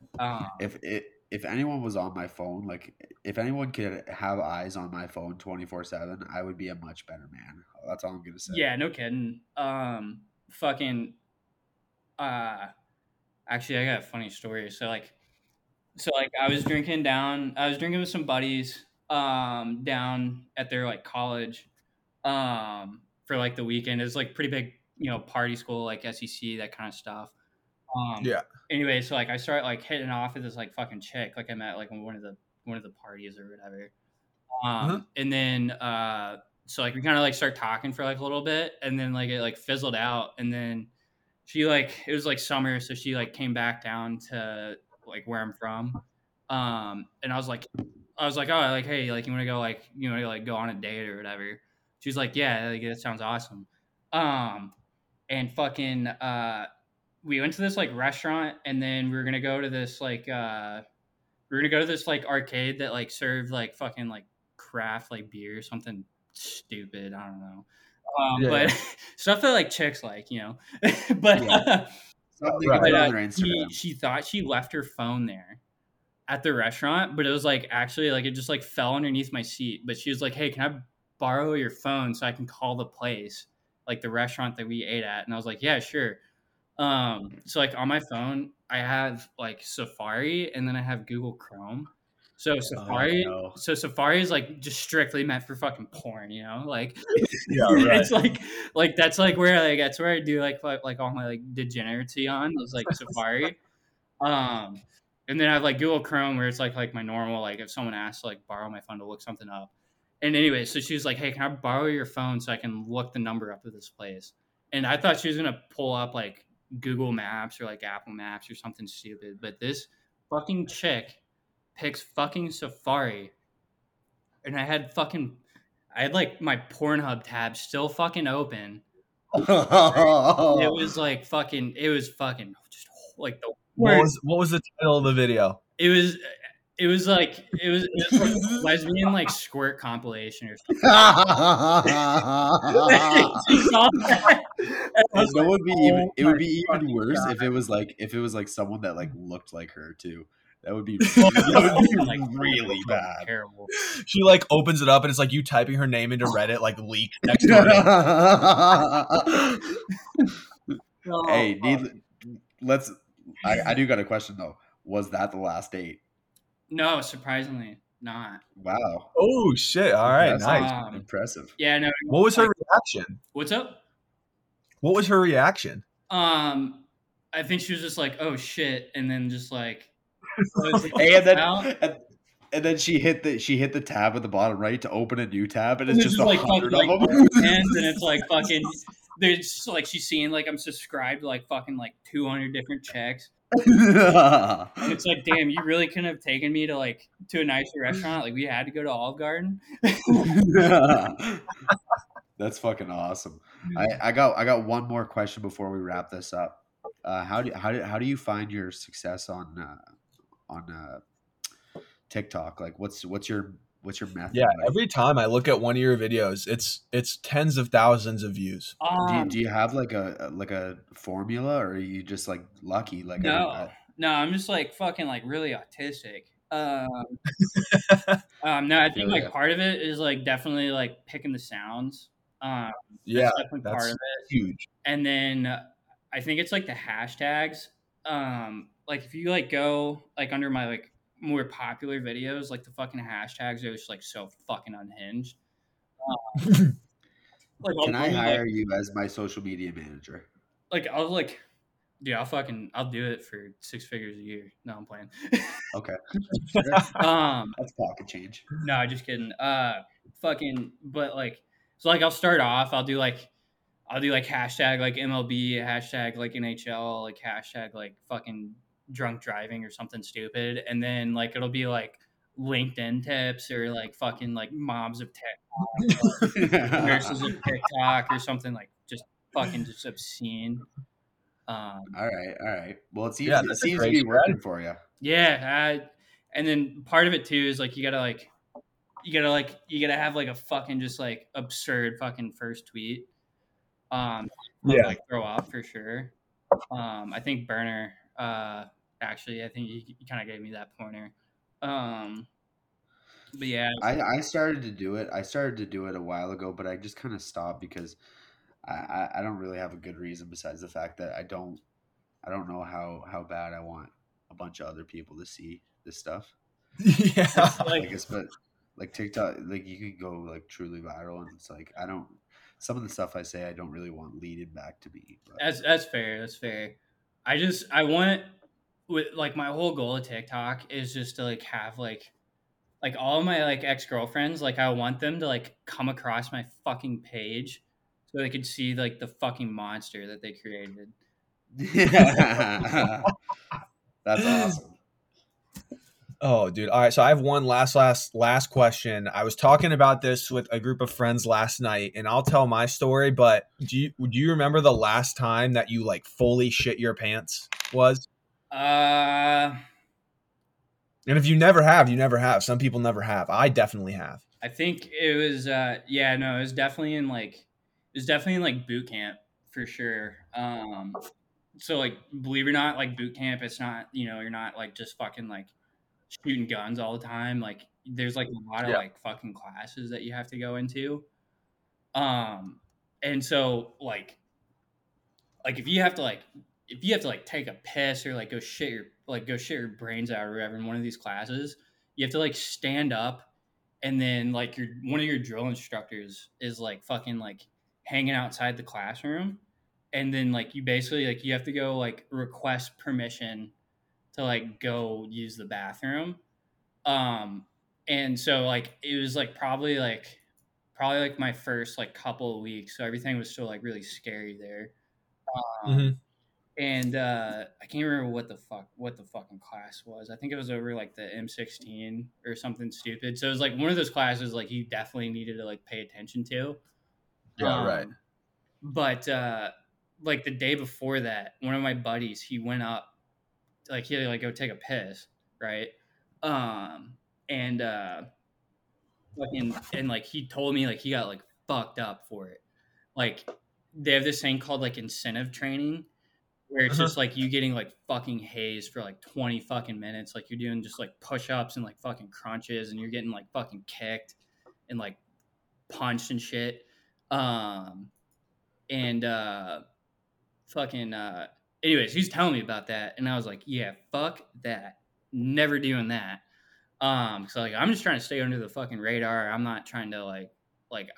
If anyone was on my phone, like if anyone could have eyes on my phone 24/7, I would be a much better man. That's all I'm gonna say. Yeah, no kidding. Actually, I got a funny story. So I was drinking with some buddies down at their like college for like the weekend. It's like pretty big, you know, party school, like SEC, that kind of stuff. Anyway, so like I started like hitting off with this like fucking chick like I met like in one of the parties or whatever. And then so like we kind of like start talking for like a little bit, and then like it like fizzled out, and then she like, it was like summer, so she like came back down to like where I'm from. And I was like, oh, like, hey, like you want to go on a date or whatever. She's like, yeah, like that sounds awesome. And fucking we went to this like restaurant, and then we were gonna go to this like arcade that like served like fucking like craft like beer or something stupid. I don't know. But stuff that like chicks like, you know. But she thought she left her phone there at the restaurant, but it was like actually like it just like fell underneath my seat. But she was like, "Hey, can I borrow your phone so I can call the place, like the restaurant that we ate at?" And I was like, "Yeah, sure." So like on my phone, I have like Safari and then I have Google Chrome. So Safari, so Safari is like just strictly meant for fucking porn, you know, like it's like that's like where like that's where I do like all my like degeneracy on is like Safari. And then I have like Google Chrome where it's like my normal, like if someone asks to like borrow my phone to look something up. And anyway, so she was like, "Hey, can I borrow your phone so I can look the number up at this place?" And I thought she was going to pull up like Google Maps or like Apple Maps or something stupid. But this fucking chick picks fucking Safari. And I had like my Pornhub tab still fucking open. It was like fucking, just like the What was the title of the video? It was like lesbian like squirt compilation or something. It would be even worse if it was like someone that like looked like her too. That would be really bad. Terrible. She like opens it up and it's like you typing her name into Reddit like leak next to her. Hey, I do got a question though. Was that the last date? No, surprisingly not. Wow. Oh shit! All right, nice, impressive. Yeah, no. What was her reaction? What's up? What was her reaction? I think she was just like, "Oh shit," and then just like, and then she hit the tab at the bottom right to open a new tab, and it's just like 100 of them, and it's like fucking. There's like she's seeing like I'm subscribed to like fucking like 200 different checks. And it's like, damn, you really couldn't have taken me to like to a nicer restaurant. Like we had to go to Olive Garden. That's fucking awesome. I got one more question before we wrap this up. How do you find your success on TikTok? Like what's your method? Yeah, like? Every time I look at one of your videos, it's tens of thousands of views. Do you have like a formula, or are you just like lucky? Like no, I'm just like fucking like really autistic. No, I think like part of it is like definitely like picking the sounds. That's part of it. Huge. And then I think it's like the hashtags. Like if you like go like under my like more popular videos, like the fucking hashtags are just like so fucking unhinged. Like, can I hire you as my social media manager? Like I'll like, yeah, I'll do it for 6 figures a year. No, I'm playing. Okay. That's pocket change. No, just kidding. But like, so like I'll start off. I'll do like hashtag like MLB, hashtag like NHL, like hashtag like fucking drunk driving or something stupid, and then like it'll be like LinkedIn tips or like fucking like moms of TikTok or nurses of TikTok or something like just fucking just obscene. All right. Well, it seems to be working for you. Yeah, and then part of it too is like you gotta have like a fucking just like absurd fucking first tweet. Like throw off for sure. I think Burner. Actually, I think you kind of gave me that pointer. But yeah, I started to do it. I started to do it a while ago, but I just kind of stopped because I don't really have a good reason besides the fact that I don't know how bad I want a bunch of other people to see this stuff. Yeah, I guess, but like TikTok, like you can go like truly viral, and it's like some of the stuff I say I don't really want leading back to me. But. That's fair. That's fair. I want with like my whole goal of TikTok is just to like have like all my like ex-girlfriends, like I want them to like come across my fucking page so they could see like the fucking monster that they created. That's awesome. Oh dude. All right. So I have one last question. I was talking about this with a group of friends last night, and I'll tell my story, but do you remember the last time that you like fully shit your pants was? And if you never have, you never have. Some people never have. I definitely have. I think it was it was definitely in like It's definitely like boot camp for sure. So like, believe it or not, like boot camp, it's not, you know, you're not like just fucking like shooting guns all the time. Like there's like a lot of like fucking classes that you have to go into. And so like if you have to take a piss or like go shit your brains out or whatever in one of these classes, you have to like stand up, and then like one of your drill instructors is like fucking like hanging outside the classroom, and then like you basically like you have to go like request permission to like go use the bathroom. And so like it was like probably like my first like couple of weeks, so everything was still like really scary there. Mm-hmm. And I can't remember what the fucking class was. I think it was over like the M16 or something stupid. So it was like one of those classes like you definitely needed to like pay attention to. Yeah, right. But like the day before that, one of my buddies, he went up, like he had to like go take a piss, right? And like he told me like he got like fucked up for it. Like they have this thing called like incentive training, where it's just like you getting like fucking hazed for like 20 fucking minutes. Like you're doing just like push-ups and like fucking crunches, and you're getting like fucking kicked and like punched and shit. Anyways, he's telling me about that, and I was like, yeah, fuck that. Never doing that. So like I'm just trying to stay under the fucking radar. I'm not trying to like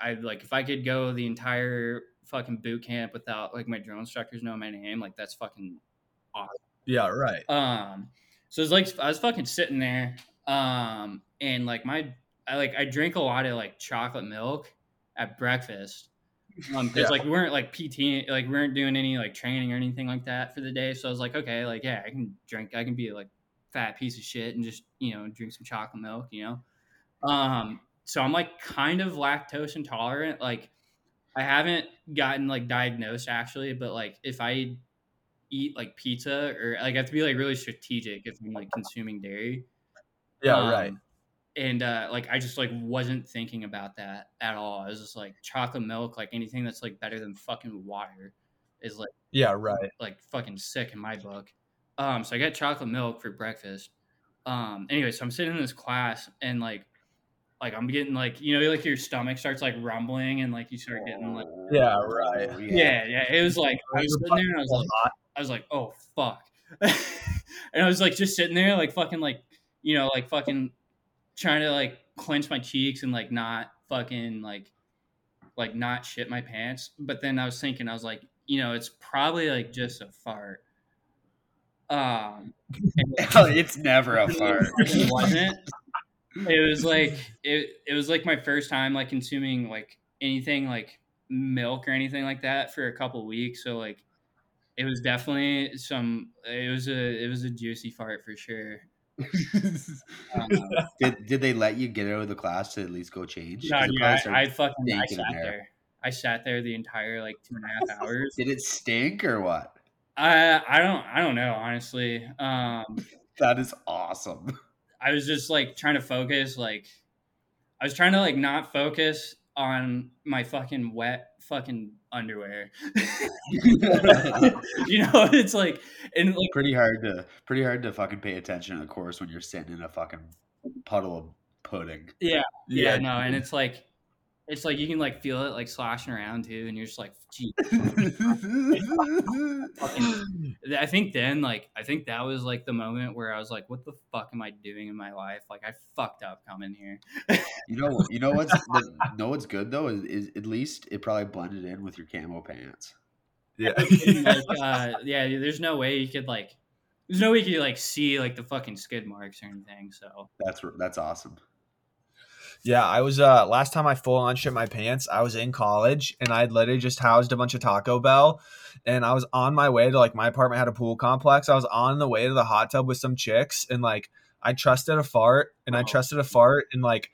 if I could go the entire fucking boot camp without like my drill instructors knowing my name, like that's fucking awesome. Yeah, right. So it's like I was fucking sitting there, and like I drink a lot of like chocolate milk at breakfast, because like we weren't like PT, like we weren't doing any like training or anything like that for the day. So I was like, okay, like yeah, I can be like fat piece of shit and just, you know, drink some chocolate milk, you know. So I'm like kind of lactose intolerant. Like I haven't gotten like diagnosed actually, but like if I eat like pizza or like I have to be like really strategic if I'm like consuming dairy. Yeah, right. And like I just like wasn't thinking about that at all. I was just like chocolate milk, like anything that's like better than fucking water is like, yeah, right, like fucking sick in my book. So I got chocolate milk for breakfast. Anyway, so I'm sitting in this class and like I'm getting like, you know, like your stomach starts like rumbling and like you start getting like, yeah, right, yeah, yeah. It was like I was sitting there and I was like, oh fuck, and I was like just sitting there like fucking like, you know, like fucking trying to like clench my cheeks and like not fucking like not shit my pants. But then I was thinking, I was like, you know, it's probably like just a fart. It's never a fart. It wasn't. It was like it was like my first time like consuming like anything like milk or anything like that for a couple weeks. So like it was definitely it was a juicy fart for sure. Did they let you get out of the class to at least go change? No, yeah, I sat there. I sat there the entire like 2.5 hours. Did it stink or what? I don't know, honestly. That is awesome. I was just like trying to focus, like I was trying to like not focus on my fucking wet fucking underwear. You know, it's like, and like pretty hard to fucking pay attention to the course when you're sitting in a fucking puddle of pudding. Yeah. Yeah, no, and it's like you can like feel it like sloshing around too, and you're just like, "Geez." I think that was like the moment where I was like, "What the fuck am I doing in my life? Like, I fucked up coming here." You know what's what's good though is at least it probably blended in with your camo pants. Yeah, There's no way you could like, see like the fucking skid marks or anything. So that's awesome. Yeah, I was last time I full on shit my pants, I was in college, and I had literally just housed a bunch of Taco Bell, and I was on my way to like, my apartment had a pool complex. I was on the way to the hot tub with some chicks, and like I trusted a fart and like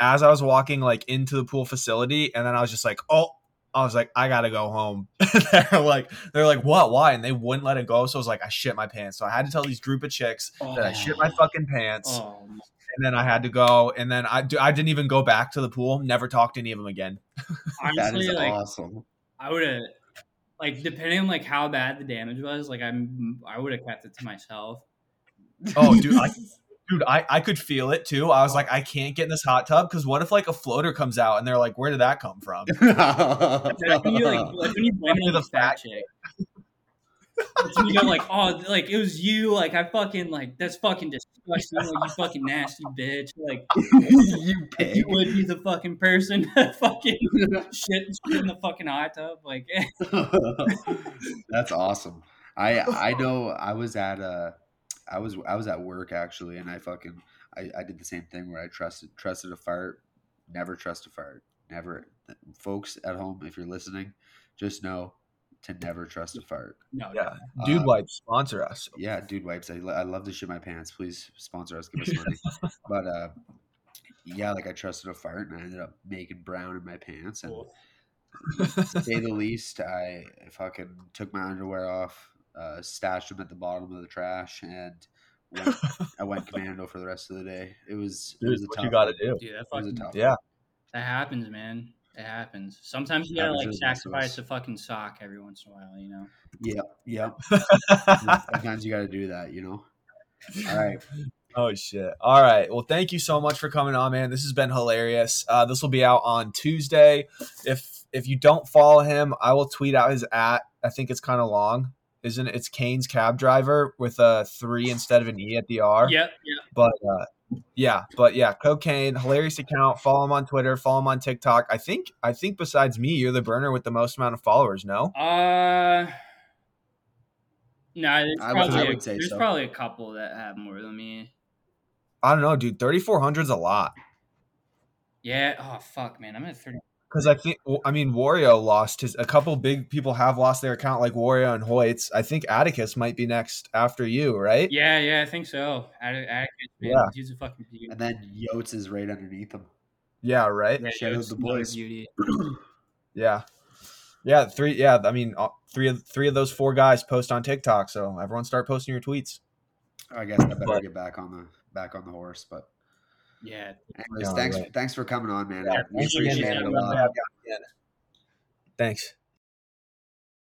as I was walking like into the pool facility, and then I was just like, oh, I was like, I gotta go home. they're like, what? Why? And they wouldn't let it go. So I was like, I shit my pants. So I had to tell these group of chicks that I shit my fucking pants. And then I had to go. And then I didn't even go back to the pool. Never talked to any of them again. Honestly, that is awesome. I would have, depending on how bad the damage was, I would have kept it to myself. Oh, dude. I could feel it too. I was like, I can't get in this hot tub because what if a floater comes out and they're like, where did that come from? When you blame it on the fat chick. That's when you go it was you. I fucking that's fucking disgusting. You fucking nasty bitch. You would be the fucking person that fucking shit in the fucking hot tub. That's awesome. I know. I was at work actually, and I did the same thing where I trusted a fart, never trust a fart, never. Folks at home, if you're listening, just know to never trust a fart. No, yeah, Dude Wipes sponsor us. Yeah, Dude Wipes. I love to shit my pants. Please sponsor us, give us money. But yeah, I trusted a fart, and I ended up naked brown in my pants, and to say the least, I fucking took my underwear off. Stashed them at the bottom of the trash, and I went commando for the rest of the day. It was a tough one. You got to do. Dude, that fucking, yeah, that happens, man. It happens. Sometimes you gotta sacrifice a fucking sock every once in a while, you know. Yeah. Sometimes you gotta do that, you know. All right. Oh shit. All right. Well, thank you so much for coming on, man. This has been hilarious. This will be out on Tuesday. If you don't follow him, I will tweet out his @ I think it's kind of long. Isn't it? It's Kanescabdriv3r with a 3 instead of an E at the R. Yep. But yeah, CoKane, hilarious account. Follow him on Twitter. Follow him on TikTok. I think besides me, you're the burner with the most amount of followers. No. No, there's probably a couple that have more than me. I don't know, dude. 3,400's a lot. Yeah. Oh fuck, man. I'm at 30. Because Wario lost his. A couple big people have lost their account, like Wario and Hoyts. I think Atticus might be next after you, right? Yeah, I think so. Atticus, man, yeah. He's a fucking beauty. And then Yotes is right underneath him. Yeah, right. Yeah, Shadows the boys. Yeah, 3. Yeah, three of those 4 guys post on TikTok. So everyone, start posting your tweets. I guess I better get back on the horse, but. Yeah. Anyways, thanks for coming on, man. Yeah, thanks.